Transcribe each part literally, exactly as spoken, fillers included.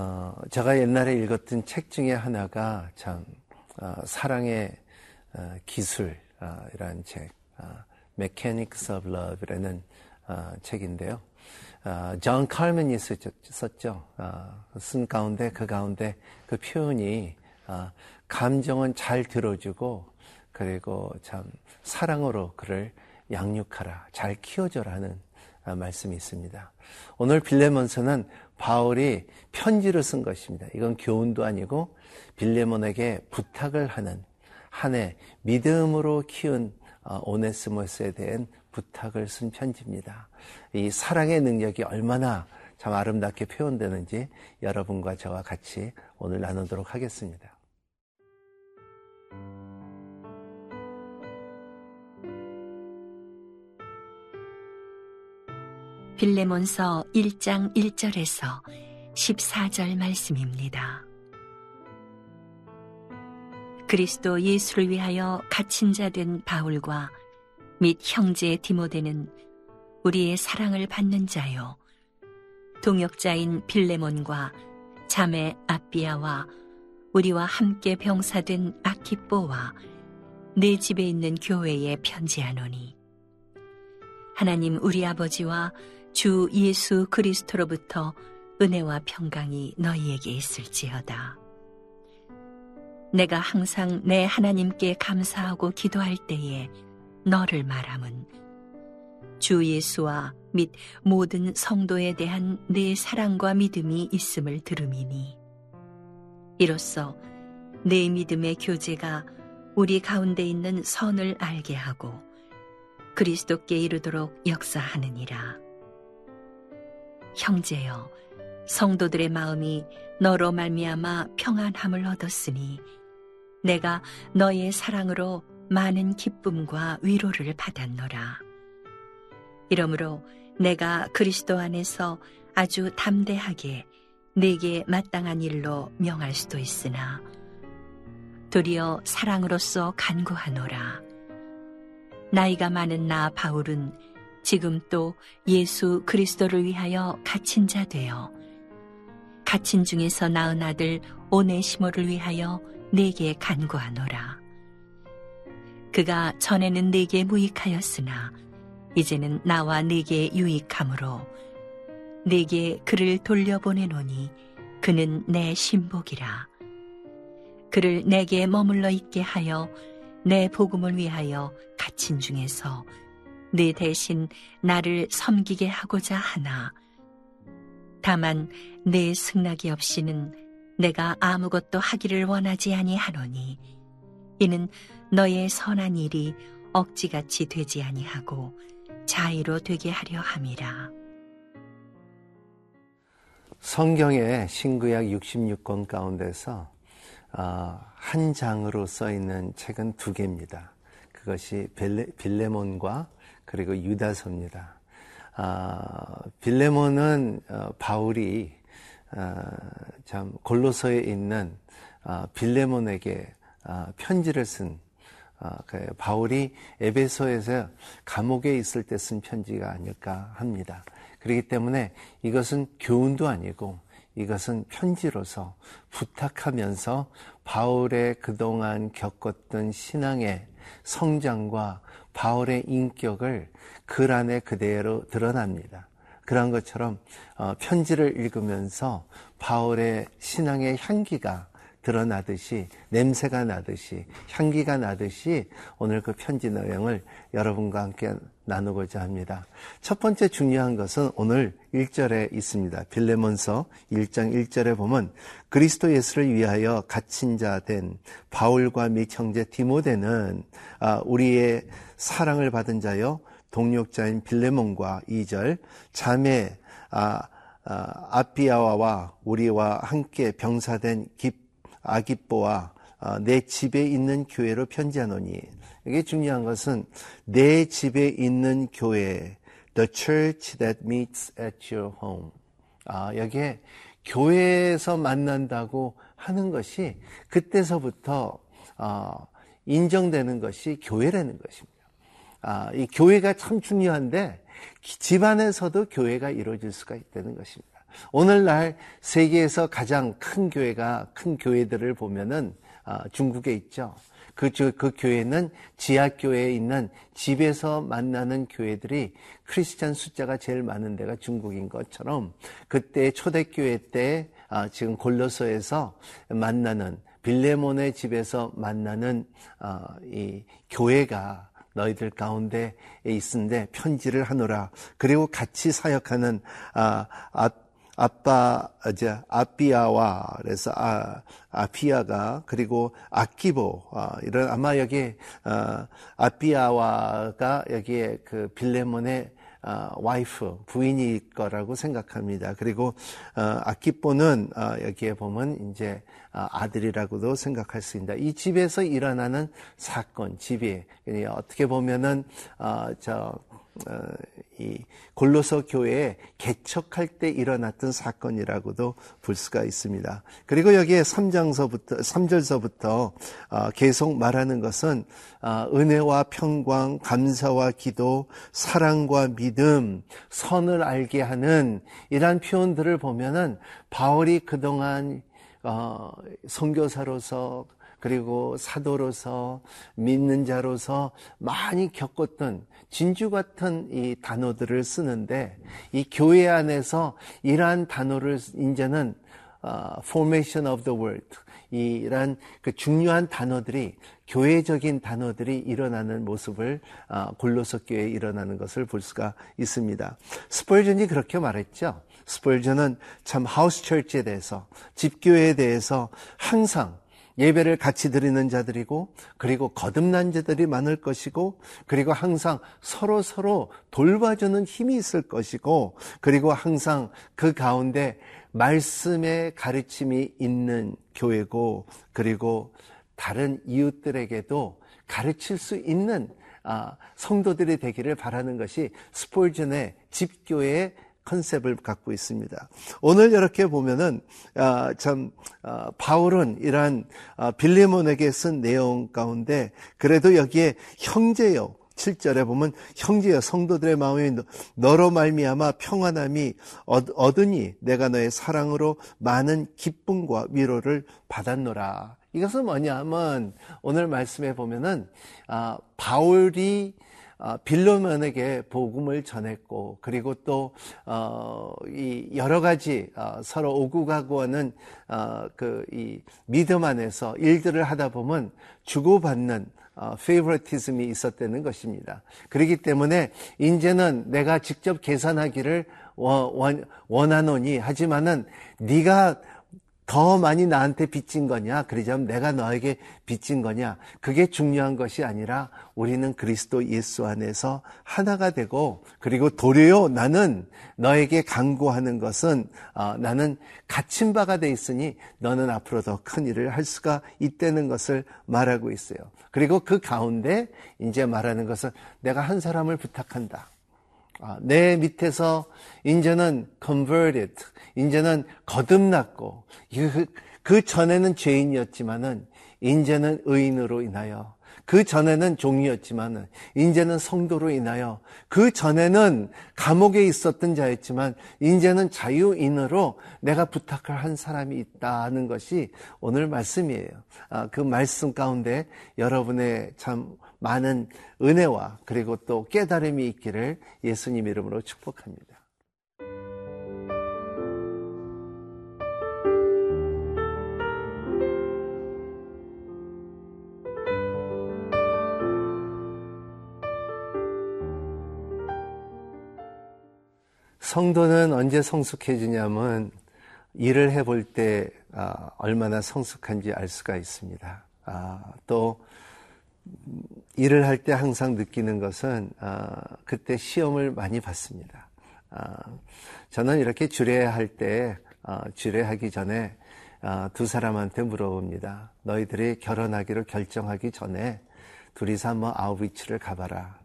어, 제가 옛날에 읽었던 책 중에 하나가 참 어, 사랑의 어, 기술이라는 책, 어, Mechanics of Love라는 어, 책인데요. 어, 존 칼만이 썼죠. 어, 쓴 가운데 그 가운데 그 표현이 어, 감정은 잘 들어주고 그리고 참 사랑으로 그를 양육하라, 잘 키워줘라 하는 아, 말씀이 있습니다. 오늘 빌레몬서는 바울이 편지를 쓴 것입니다. 이건 교훈도 아니고 빌레몬에게 부탁을 하는 한 해 믿음으로 키운 아, 오네스모스에 대한 부탁을 쓴 편지입니다. 이 사랑의 능력이 얼마나 참 아름답게 표현되는지 여러분과 저와 같이 오늘 나누도록 하겠습니다. 빌레몬서 일 장 일 절에서 십사 절 말씀입니다. 그리스도 예수를 위하여 갇힌 자 된 바울과 및 형제 디모데는 우리의 사랑을 받는 자요 동역자인 빌레몬과 자매 아비아와 우리와 함께 병사된 아키뽀와 내 집에 있는 교회에 편지하노니 하나님 우리 아버지와 주 예수 그리스도로부터 은혜와 평강이 너희에게 있을지어다. 내가 항상 내 하나님께 감사하고 기도할 때에 너를 말함은 주 예수와 및 모든 성도에 대한 내 사랑과 믿음이 있음을 들음이니 이로써 내 믿음의 교제가 우리 가운데 있는 선을 알게 하고 그리스도께 이르도록 역사하느니라. 형제여, 성도들의 마음이 너로 말미암아 평안함을 얻었으니 내가 너의 사랑으로 많은 기쁨과 위로를 받았노라. 이러므로 내가 그리스도 안에서 아주 담대하게 내게 마땅한 일로 명할 수도 있으나 도리어 사랑으로서 간구하노라. 나이가 많은 나 바울은 지금 또 예수 그리스도를 위하여 갇힌 자 되어 갇힌 중에서 낳은 아들 오네시모를 위하여 내게 간구하노라. 그가 전에는 내게 무익하였으나 이제는 나와 내게 유익함으로 내게 그를 돌려보내노니 그는 내 신복이라. 그를 내게 머물러 있게 하여 내 복음을 위하여 갇힌 중에서 네 대신 나를 섬기게 하고자 하나 다만 내 승낙이 없이는 내가 아무것도 하기를 원하지 아니하노니 이는 너의 선한 일이 억지같이 되지 아니하고 자의로 되게 하려 함이라. 성경의 신구약 육십육 권 가운데서 한 장으로 써 있는 책은 두 개입니다. 그것이 빌레몬과 그리고 유다서입니다. 아, 빌레몬은 어, 바울이 어, 참 골로서에 있는 어, 빌레몬에게 어, 편지를 쓴 어, 그래요. 바울이 에베소에서 감옥에 있을 때 쓴 편지가 아닐까 합니다. 그렇기 때문에 이것은 교훈도 아니고 이것은 편지로서 부탁하면서 바울의 그동안 겪었던 신앙의 성장과 바울의 인격을 글 안에 그대로 드러납니다. 그런 것처럼 편지를 읽으면서 바울의 신앙의 향기가 드러나듯이 냄새가 나듯이 향기가 나듯이 오늘 그 편지 내용을 여러분과 함께 나누고자 합니다. 첫 번째 중요한 것은 오늘 일 절에 있습니다. 빌레몬서 일 장 일 절에 보면 그리스도 예수를 위하여 갇힌 자 된 바울과 및 형제 디모데는 우리의 사랑을 받은 자여 동역자인 빌레몬과 이 절 자매 아비아와 우리와 함께 병사된 깁 아기뽀와 내 집에 있는 교회로 편지하노니 이게 중요한 것은 내 집에 있는 교회 The church that meets at your home 아 여기에 교회에서 만난다고 하는 것이 그때서부터 어, 인정되는 것이 교회라는 것입니다. 아, 이 교회가 참 중요한데 집 안에서도 교회가 이루어질 수가 있다는 것입니다. 오늘날 세계에서 가장 큰 교회가, 큰 교회들을 보면은 아, 중국에 있죠. 그, 그 교회는 지하교회에 있는 집에서 만나는 교회들이 크리스찬 숫자가 제일 많은 데가 중국인 것처럼, 그때 초대교회 때 아, 지금 골로새에서 만나는, 빌레몬의 집에서 만나는 아, 이 교회가 너희들 가운데에 있은데 편지를 하노라. 그리고 같이 사역하는 아, 아, 아빠, 이제 아피아와, 그래서 아, 아피아가, 그리고 아키보, 아, 이런, 아마 여기 아, 아피아와가 여기에 그 빌레몬의 아, 와이프, 부인일 거라고 생각합니다. 그리고 아, 아키보는 아, 여기에 보면 이제 아, 아들이라고도 생각할 수 있다. 이 집에서 일어나는 사건, 집이 어떻게 보면은 아, 저. 어, 이 골로새 교회에 개척할 때 일어났던 사건이라고도 볼 수가 있습니다. 그리고 여기에 삼 장서부터, 삼 절서부터 어, 계속 말하는 것은 어, 은혜와 평강, 감사와 기도, 사랑과 믿음, 선을 알게 하는 이러한 표현들을 보면은 바울이 그동안 어, 선교사로서, 그리고 사도로서, 믿는 자로서 많이 겪었던 진주 같은 이 단어들을 쓰는데, 이 교회 안에서 이러한 단어를 이제는 어, formation of the world, 이란 그 중요한 단어들이, 교회적인 단어들이 일어나는 모습을 어, 골로새 교회에 일어나는 것을 볼 수가 있습니다. 스펄전이 그렇게 말했죠. 스펄전은 참 하우스 철지에 대해서, 집교회에 대해서 항상 예배를 같이 드리는 자들이고, 그리고 거듭난 자들이 많을 것이고, 그리고 항상 서로 서로 돌봐주는 힘이 있을 것이고, 그리고 항상 그 가운데 말씀의 가르침이 있는 교회고, 그리고 다른 이웃들에게도 가르칠 수 있는 아, 성도들이 되기를 바라는 것이 스폴전의 집교회의 컨셉을 갖고 있습니다. 오늘 이렇게 보면은 아, 참 아, 바울은 이러한 아, 빌레몬에게 쓴 내용 가운데 그래도 여기에 형제여, 칠 절에 보면 형제여 성도들의 마음이 너로 말미암아 평안함이 얻으니 내가 너의 사랑으로 많은 기쁨과 위로를 받았노라. 이것은 뭐냐 하면 오늘 말씀에 보면은 아, 바울이 어, 빌레몬에게 복음을 전했고, 그리고 또 어, 이 여러 가지 어, 서로 오고 가고 하는 어, 그 이 믿음 안에서 일들을 하다 보면 주고받는 어, favoritism이 있었다는 것입니다. 그렇기 때문에 이제는 내가 직접 계산하기를 원, 원하노니, 하지만은 네가 더 많이 나한테 빚진 거냐, 그러자면 내가 너에게 빚진 거냐, 그게 중요한 것이 아니라 우리는 그리스도 예수 안에서 하나가 되고, 그리고 도리어 나는 너에게 강구하는 것은 어, 나는 갇힌 바가 돼 있으니 너는 앞으로 더 큰 일을 할 수가 있다는 것을 말하고 있어요. 그리고 그 가운데 이제 말하는 것은 내가 한 사람을 부탁한다. 아, 내 밑에서 이제는 converted, 이제는 거듭났고, 그, 그 전에는 죄인이었지만은 이제는 의인으로 인하여, 그 전에는 종이었지만은 이제는 성도로 인하여, 그 전에는 감옥에 있었던 자였지만 이제는 자유인으로 내가 부탁할 한 사람이 있다는 것이 오늘 말씀이에요. 아, 그 말씀 가운데 여러분의 참 많은 은혜와 그리고 또 깨달음이 있기를 예수님 이름으로 축복합니다. 성도는 언제 성숙해지냐면 일을 해볼 때 아, 얼마나 성숙한지 알 수가 있습니다. 아, 또 일을 할 때 항상 느끼는 것은 어, 그때 시험을 많이 받습니다. 어, 저는 이렇게 주례할 때 어, 주례하기 전에 어, 두 사람한테 물어봅니다. 너희들이 결혼하기로 결정하기 전에 둘이서 한번 아우비츠를 가봐라.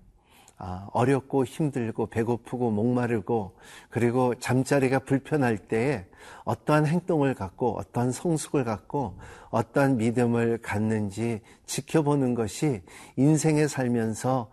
어, 어렵고 힘들고 배고프고 목마르고 그리고 잠자리가 불편할 때에 어떠한 행동을 갖고 어떠한 성숙을 갖고 어떠한 믿음을 갖는지 지켜보는 것이 인생에 살면서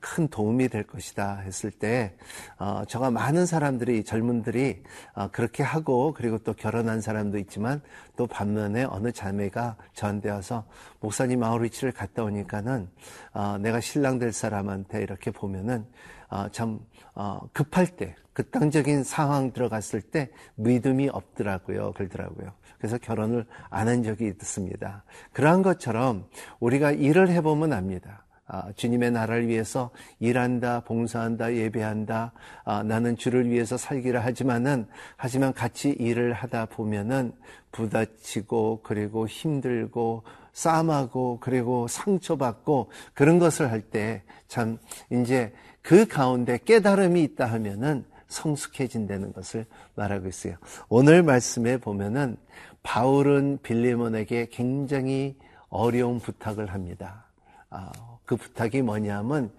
큰 도움이 될 것이다 했을 때 어, 제가 많은 사람들이 젊은들이 어, 그렇게 하고 그리고 또 결혼한 사람도 있지만 또 반면에 어느 자매가 저한테 와서 목사님 아우리치를 갔다 오니까는 어, 내가 신랑 될 사람한테 이렇게 보면은 어, 참 어, 급할 때 극단적인 상황 들어갔을 때 믿음이 없더라고요. 그러더라고요. 그래서 결혼을 안 한 적이 있습니다. 그러한 것처럼 우리가 일을 해보면 압니다. 아, 주님의 나라를 위해서 일한다, 봉사한다, 예배한다. 아, 나는 주를 위해서 살기를 하지만은 하지만 같이 일을 하다 보면은 부딪히고 그리고 힘들고 싸움하고 그리고 상처받고 그런 것을 할 때 참 이제 그 가운데 깨달음이 있다 하면은 성숙해진다는 것을 말하고 있어요. 오늘 말씀에 보면은 바울은 빌레몬에게 굉장히 어려운 부탁을 합니다. 아, 그 부탁이 뭐냐면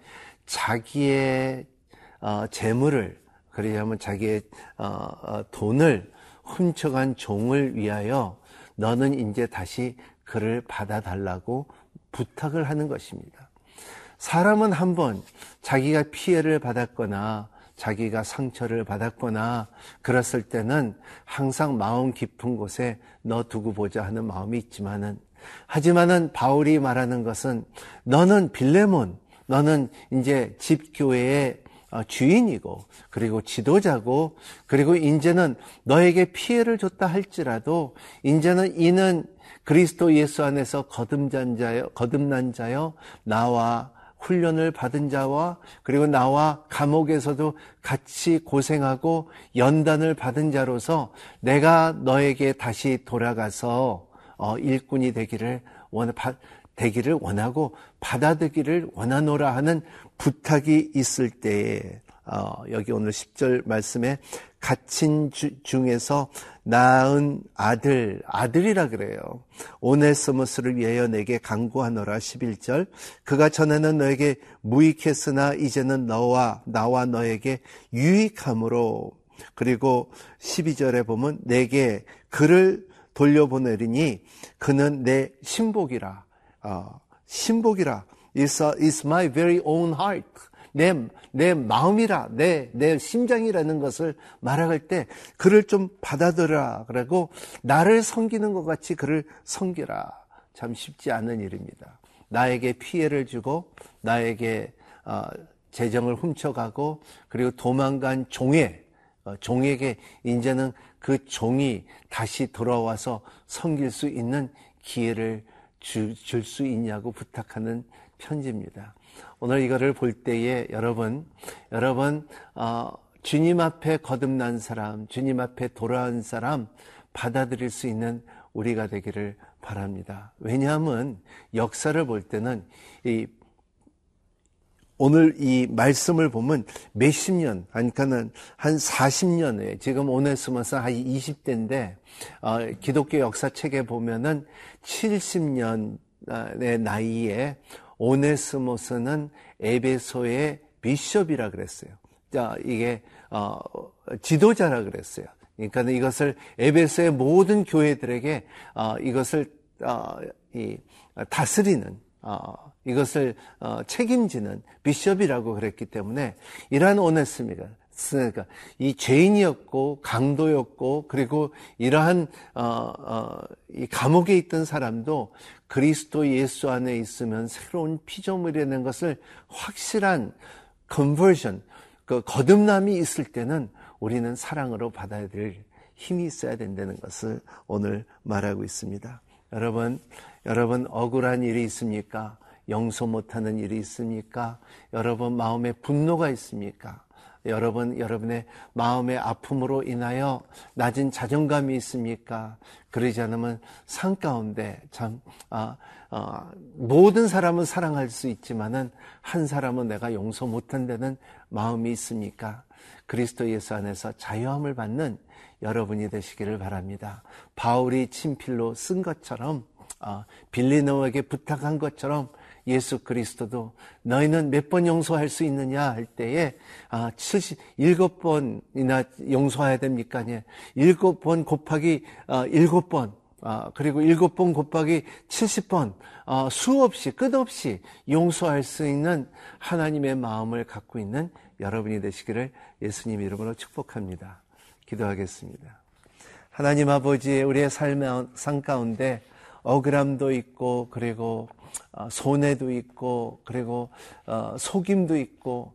자기의 어, 재물을 그러냐면 자기의 어, 어, 돈을 훔쳐간 종을 위하여 너는 이제 다시 그를 받아달라고 부탁을 하는 것입니다. 사람은 한번 자기가 피해를 받았거나 자기가 상처를 받았거나 그랬을 때는 항상 마음 깊은 곳에 너 두고 보자 하는 마음이 있지만은 하지만은 바울이 말하는 것은 너는 빌레몬, 너는 이제 집교회의 주인이고 그리고 지도자고 그리고 이제는 너에게 피해를 줬다 할지라도 이제는 이는 그리스도 예수 안에서 거듭난 자여, 거듭난 자여 나와 훈련을 받은 자와 그리고 나와 감옥에서도 같이 고생하고 연단을 받은 자로서 내가 너에게 다시 돌아가서 어, 일꾼이 되기를 원, 바, 되기를 원하고 받아들기를 원하노라 하는 부탁이 있을 때에 어, 여기 오늘 십 절 말씀에 갇힌 주, 중에서 낳은 아들, 아들이라 그래요. 오네스무스를 위하여 내게 간구하노라. 십일 절 그가 전에는 너에게 무익했으나 이제는 너와 나와 너에게 유익함으로. 그리고 십이 절에 보면 내게 그를 돌려보내리니 그는 내 신복이라. 어, 신복이라. It's, a, it's my very own heart. 내, 내 마음이라. 내, 내 심장이라는 것을 말할 때 그를 좀 받아들여라. 그리고 나를 섬기는 것 같이 그를 섬기라. 참 쉽지 않은 일입니다. 나에게 피해를 주고 나에게 어, 재정을 훔쳐가고 그리고 도망간 종에 어, 종에게 이제는 그 종이 다시 돌아와서 섬길 수 있는 기회를 줄 수 있냐고 부탁하는 편지입니다. 오늘 이거를 볼 때에 여러분, 여러분 어, 주님 앞에 거듭난 사람, 주님 앞에 돌아온 사람 받아들일 수 있는 우리가 되기를 바랍니다. 왜냐하면 역사를 볼 때는 이 오늘 이 말씀을 보면 몇십 년, 그러니까는 한 사십 년에 지금 오네스무스 한 이십 대인데 어, 기독교 역사책에 보면은 칠십 년의 나이에 오네스무스는 에베소의 비숍이라 그랬어요. 자, 이게 어, 지도자라 그랬어요. 그러니까는 이것을 에베소의 모든 교회들에게 어, 이것을 어, 이, 다스리는. 어, 이것을 어, 책임지는 비숍이라고 그랬기 때문에 이러한 오네스입니다. 그러니까 이 죄인이었고 강도였고 그리고 이러한 어, 어, 이 감옥에 있던 사람도 그리스도 예수 안에 있으면 새로운 피조물이라는 것을 확실한 컨버전, 그 거듭남이 있을 때는 우리는 사랑으로 받아야 될 힘이 있어야 된다는 것을 오늘 말하고 있습니다. 여러분, 여러분 억울한 일이 있습니까? 용서 못하는 일이 있습니까? 여러분 마음에 분노가 있습니까? 여러분, 여러분의 마음의 아픔으로 인하여 낮은 자존감이 있습니까? 그러지 않으면 산 가운데 참 아, 아, 모든 사람은 사랑할 수 있지만은 한 사람은 내가 용서 못한다는 마음이 있습니까? 그리스도 예수 안에서 자유함을 받는 여러분이 되시기를 바랍니다. 바울이 친필로 쓴 것처럼 아, 빌레몬에게 부탁한 것처럼 예수 그리스도도 너희는 몇 번 용서할 수 있느냐 할 때에 아, 칠십칠 번이나 용서해야 됩니까? 예. 일곱 번 곱하기 아, 일곱 번 아, 그리고 일곱 번 곱하기 칠십 번 어, 수없이 끝없이 용서할 수 있는 하나님의 마음을 갖고 있는 여러분이 되시기를 예수님 이름으로 축복합니다. 기도하겠습니다. 하나님 아버지, 우리의 삶의 삶 가운데 억울함도 있고, 그리고 손해도 있고, 그리고 속임도 있고,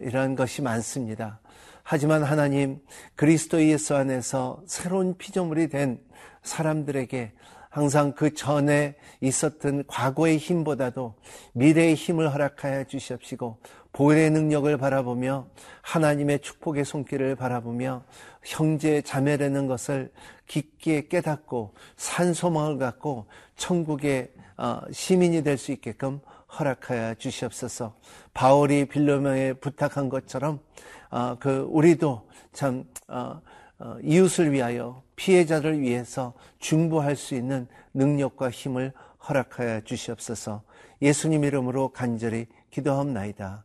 이러한 것이 많습니다. 하지만 하나님, 그리스도 예수 안에서 새로운 피조물이 된 사람들에게 항상 그 전에 있었던 과거의 힘보다도 미래의 힘을 허락하여 주시옵시고, 보혈의 능력을 바라보며 하나님의 축복의 손길을 바라보며 형제 자매라는 것을 깊게 깨닫고 산소망을 갖고 천국의 시민이 될 수 있게끔 허락하여 주시옵소서. 바울이 빌레몬에 부탁한 것처럼 어, 그 우리도 참 어, 어, 이웃을 위하여, 피해자를 위해서 중보할 수 있는 능력과 힘을 허락하여 주시옵소서. 예수님 이름으로 간절히 기도하옵나이다.